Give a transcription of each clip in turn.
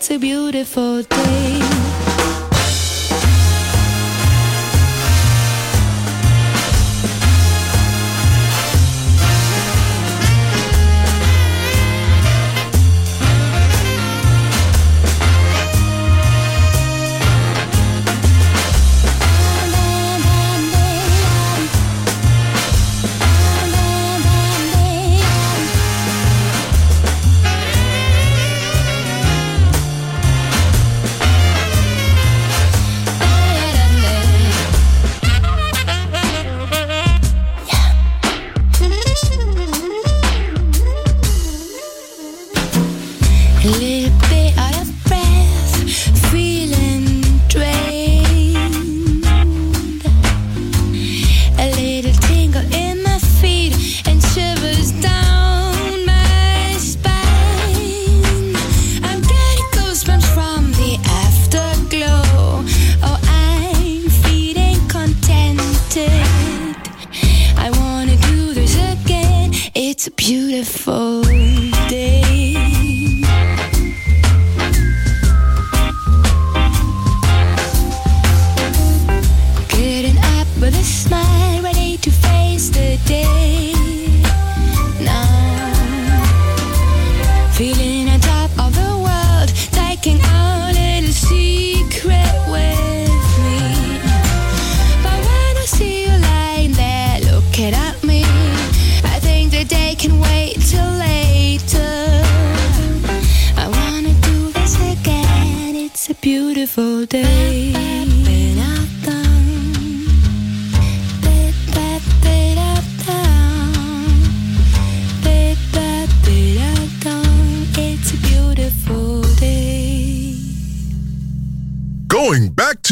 It's a beautiful day.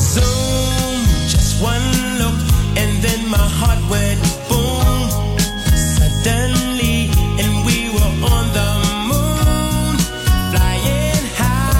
Zoom, just one look, and then my heart went. Suddenly, and we were on the moon, flying high.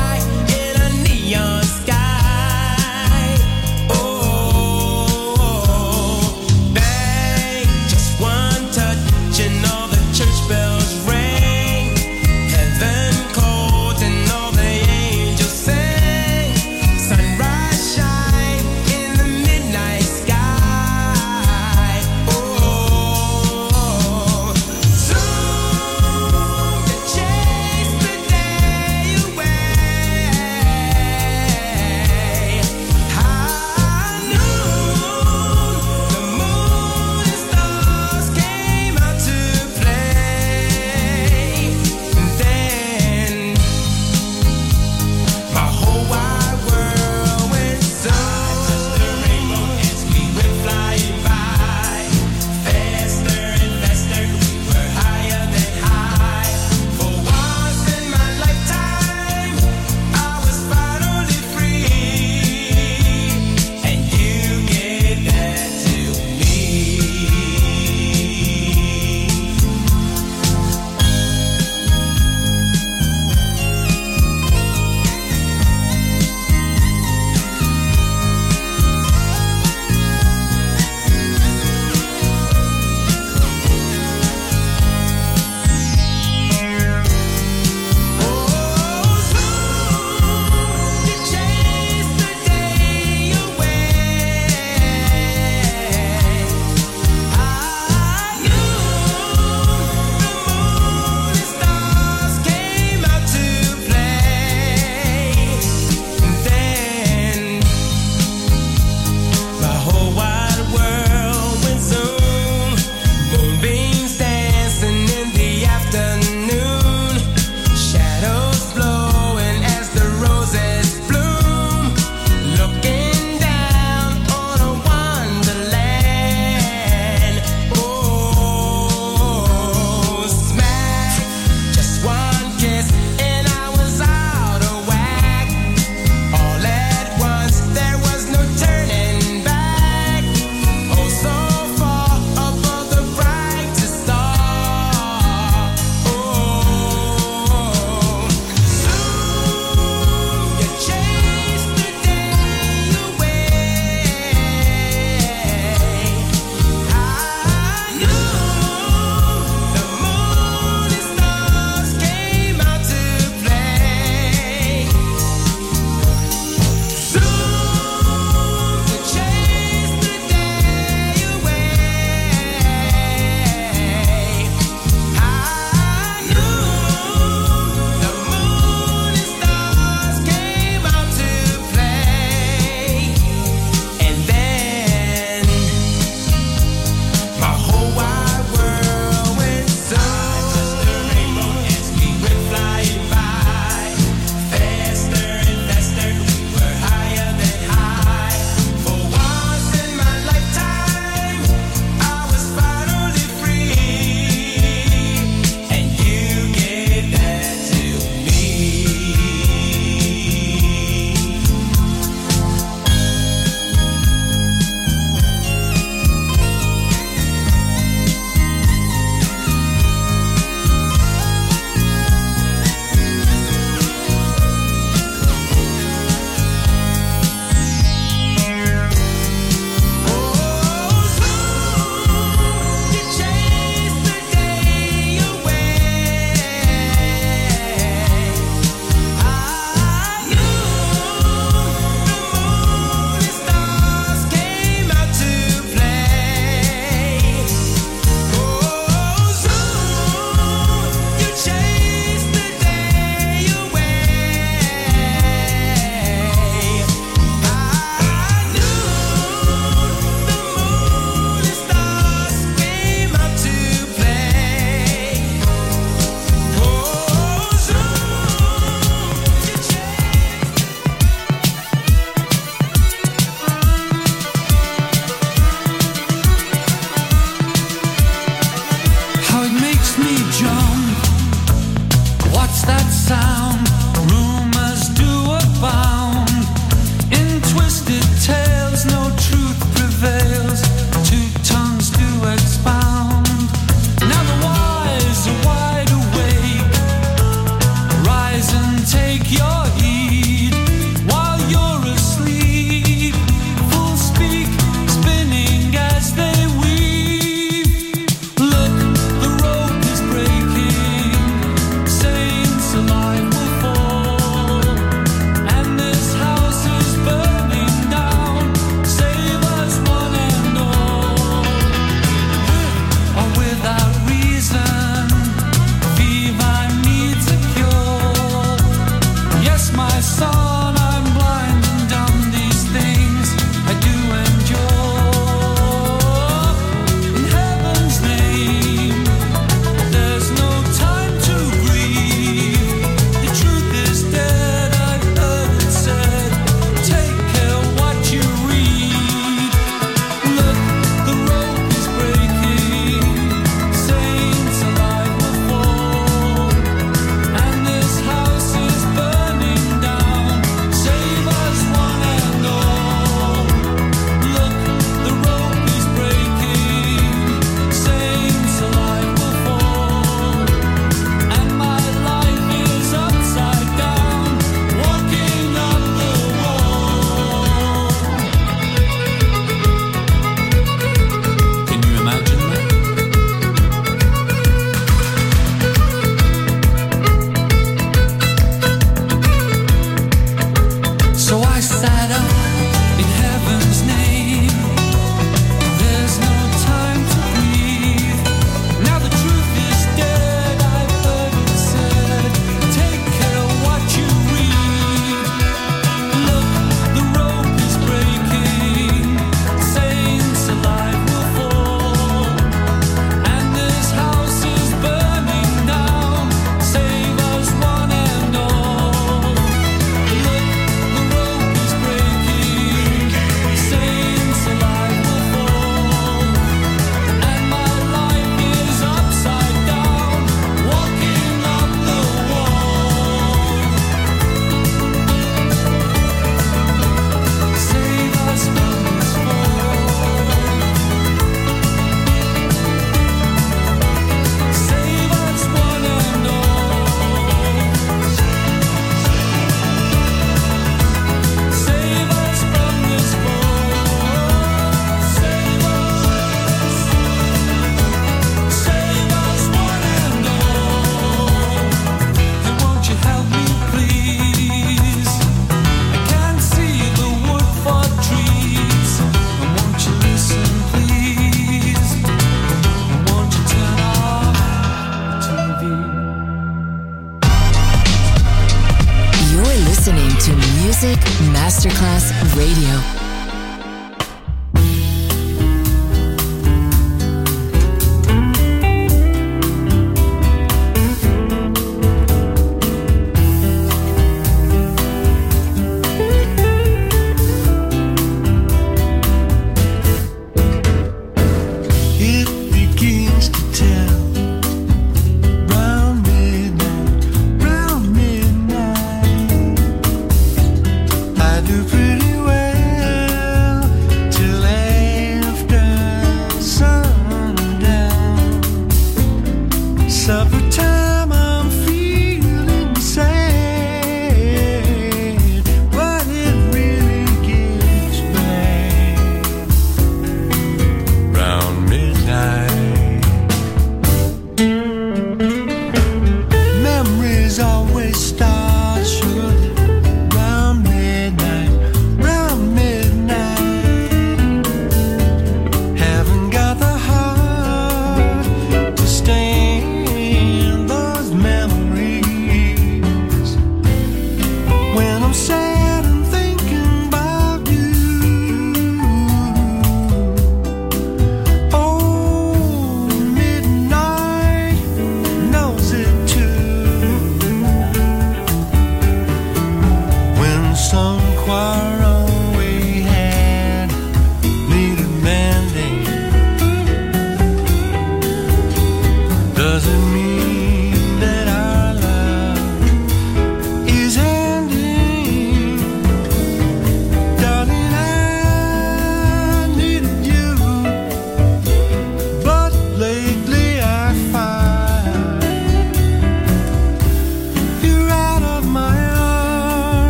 Radio.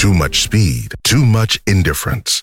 Too much speed, too much indifference,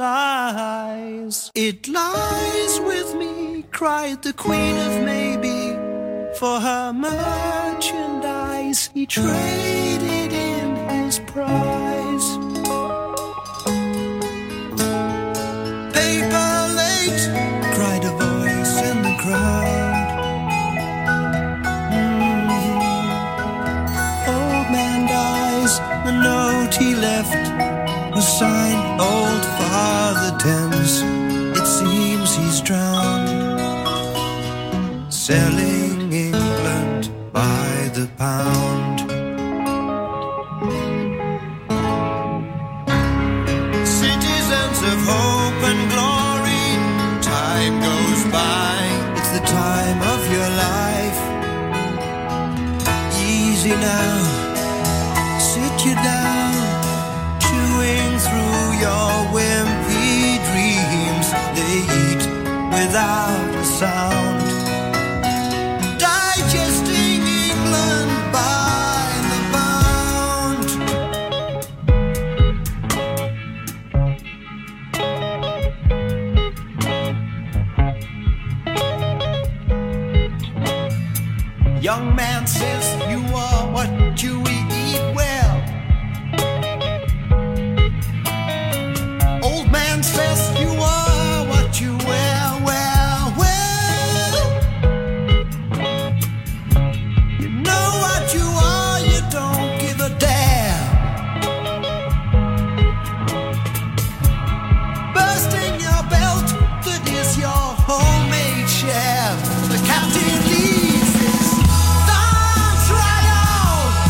sighs. It lies with me, cried the queen of maybe, for her merchandise he traded in his prize. Paper late, cried a voice in the crowd. Old man dies, the note he left was signed Old Father Thames. It seems he's drowned, selling England by the pound. Citizens of hope and glory, time goes by. It's the time of your life. Easy now, sit you down, chewing through your wimpy dreams. They eat without a sound, digesting England by young man says you are what you eat well. Old man says you are what you wear, well. You know what you are, you don't give a damn. Bursting your belt, that is your homemade share. The captain leaves. Right out!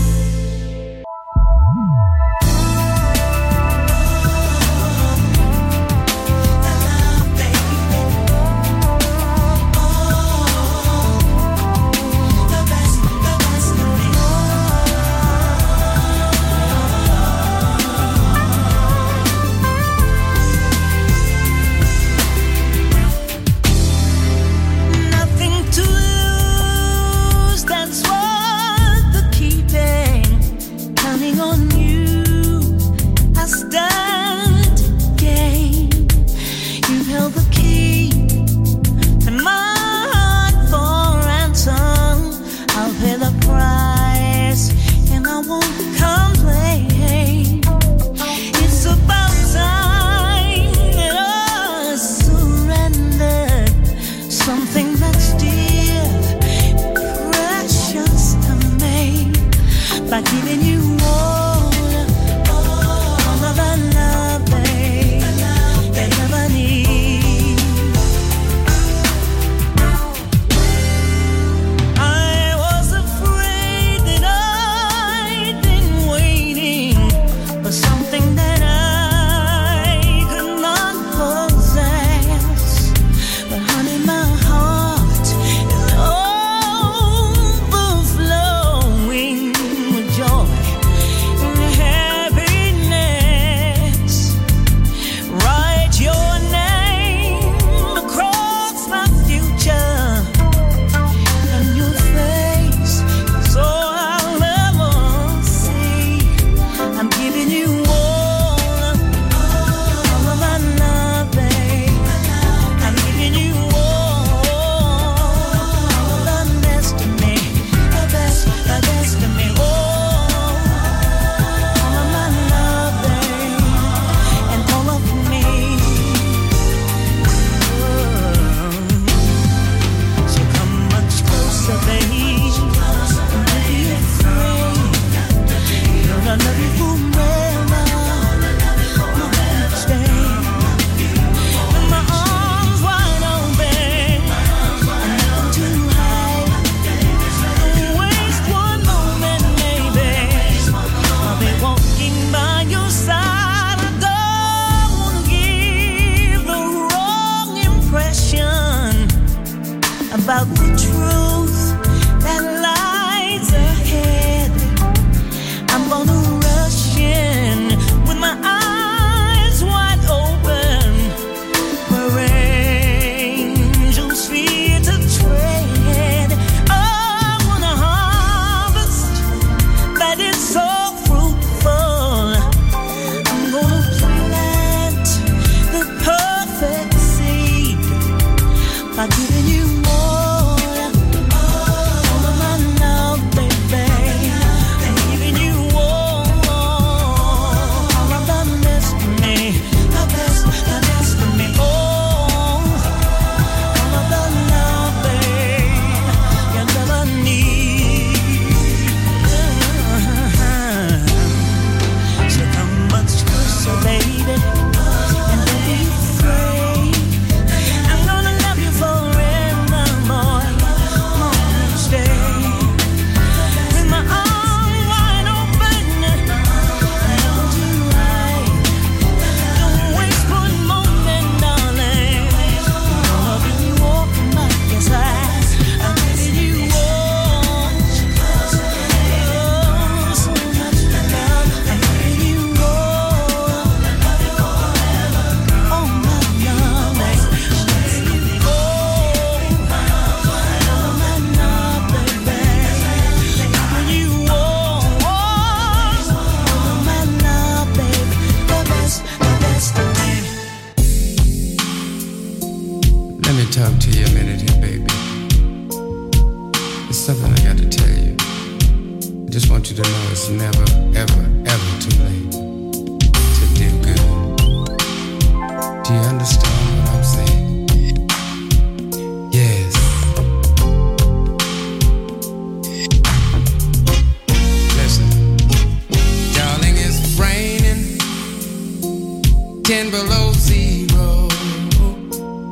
Below zero,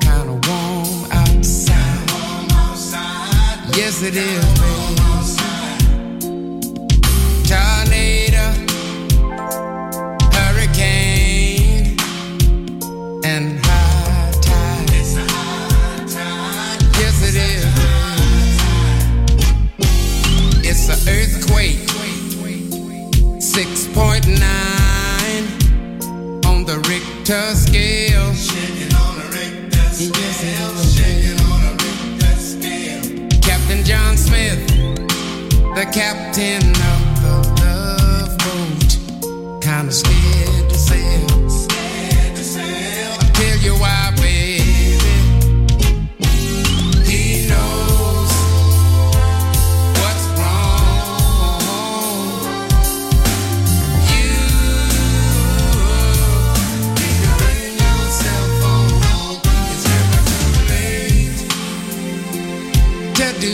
kind of warm out Yes, it is, baby. Tornado, hurricane, and high tide. It's a high tide. Yes, it is, baby. It's an earthquake, 6.9 on the Richter scale. Shaking on the Richter scale. Yes, it is. John Smith, the captain of the love boat, kinda scared to sail. Scared to sail. I'll tell you why, baby. He knows what's wrong. You think you're running your cell phone wrong. It's never too late to do.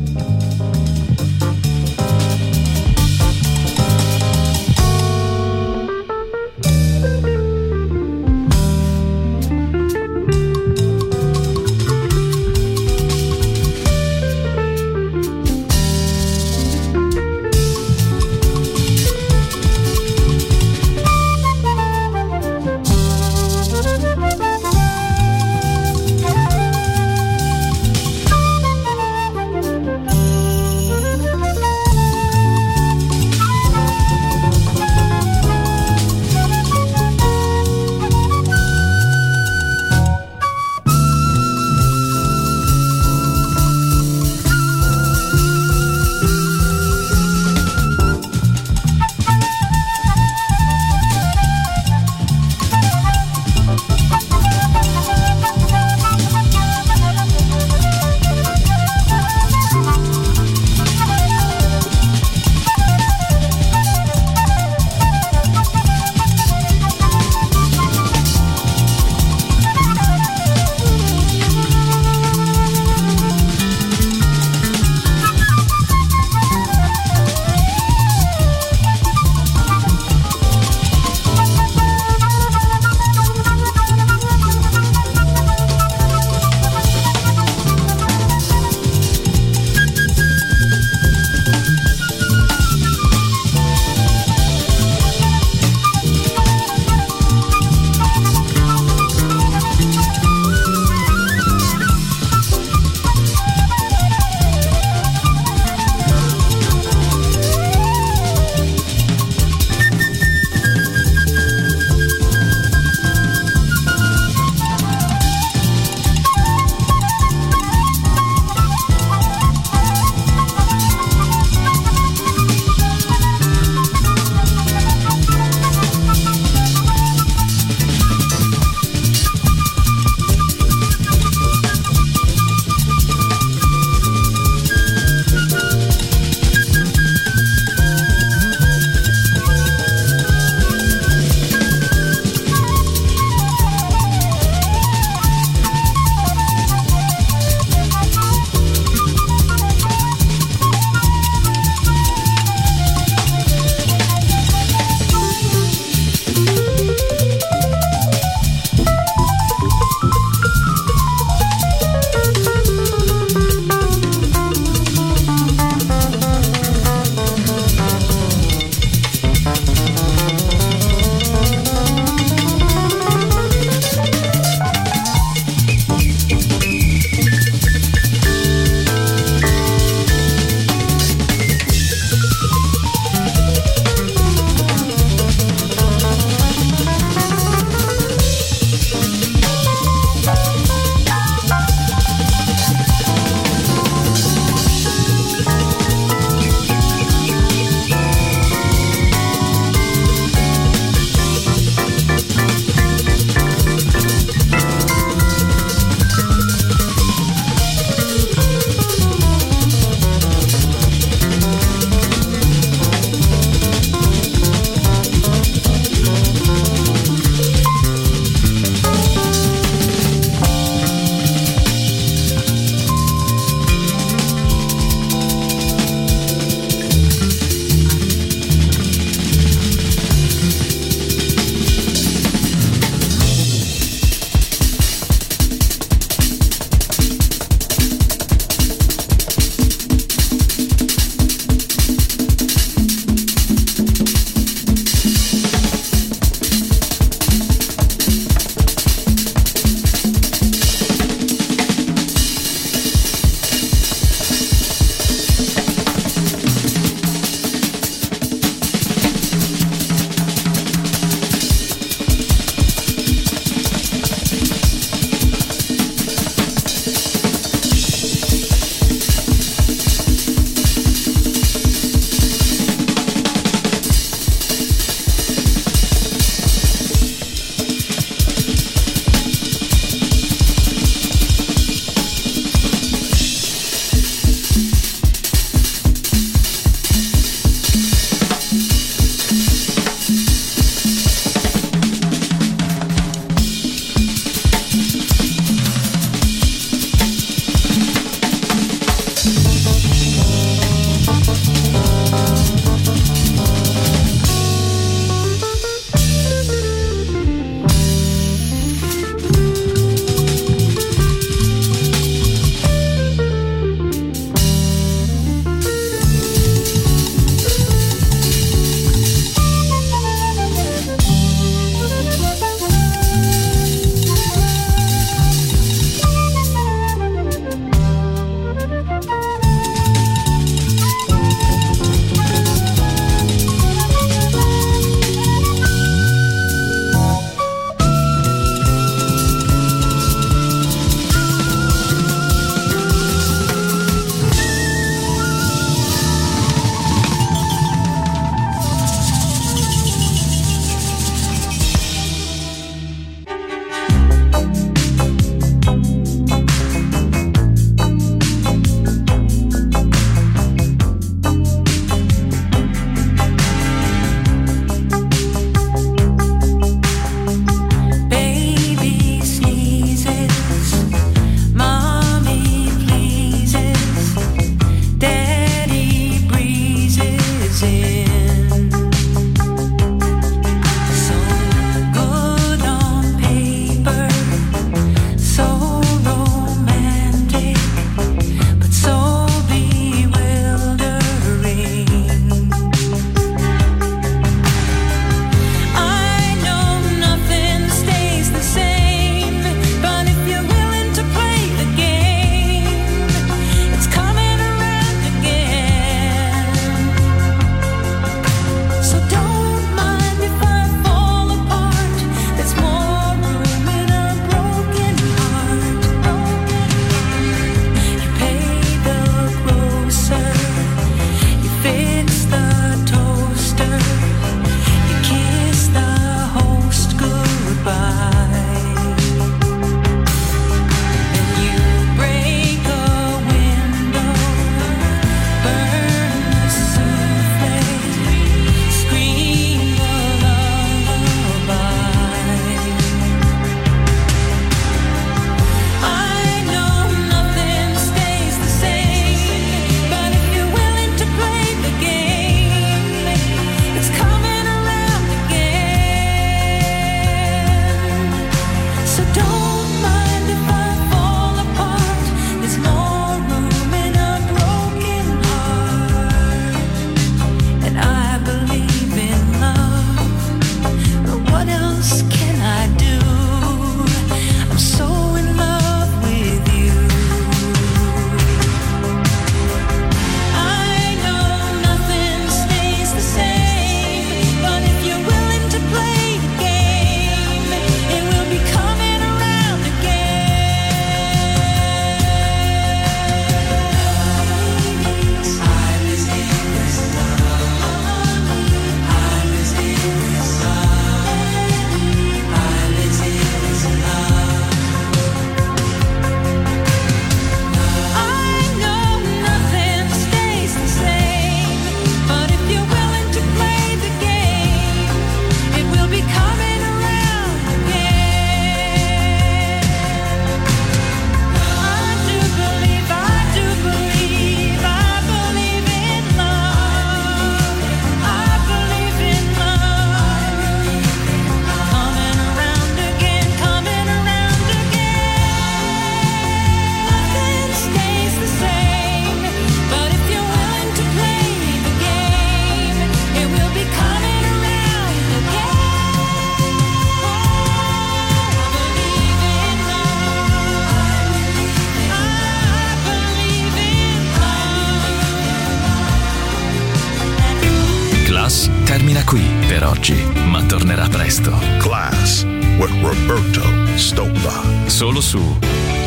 Roberto Stoppa, solo su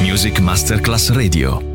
Music Masterclass Radio.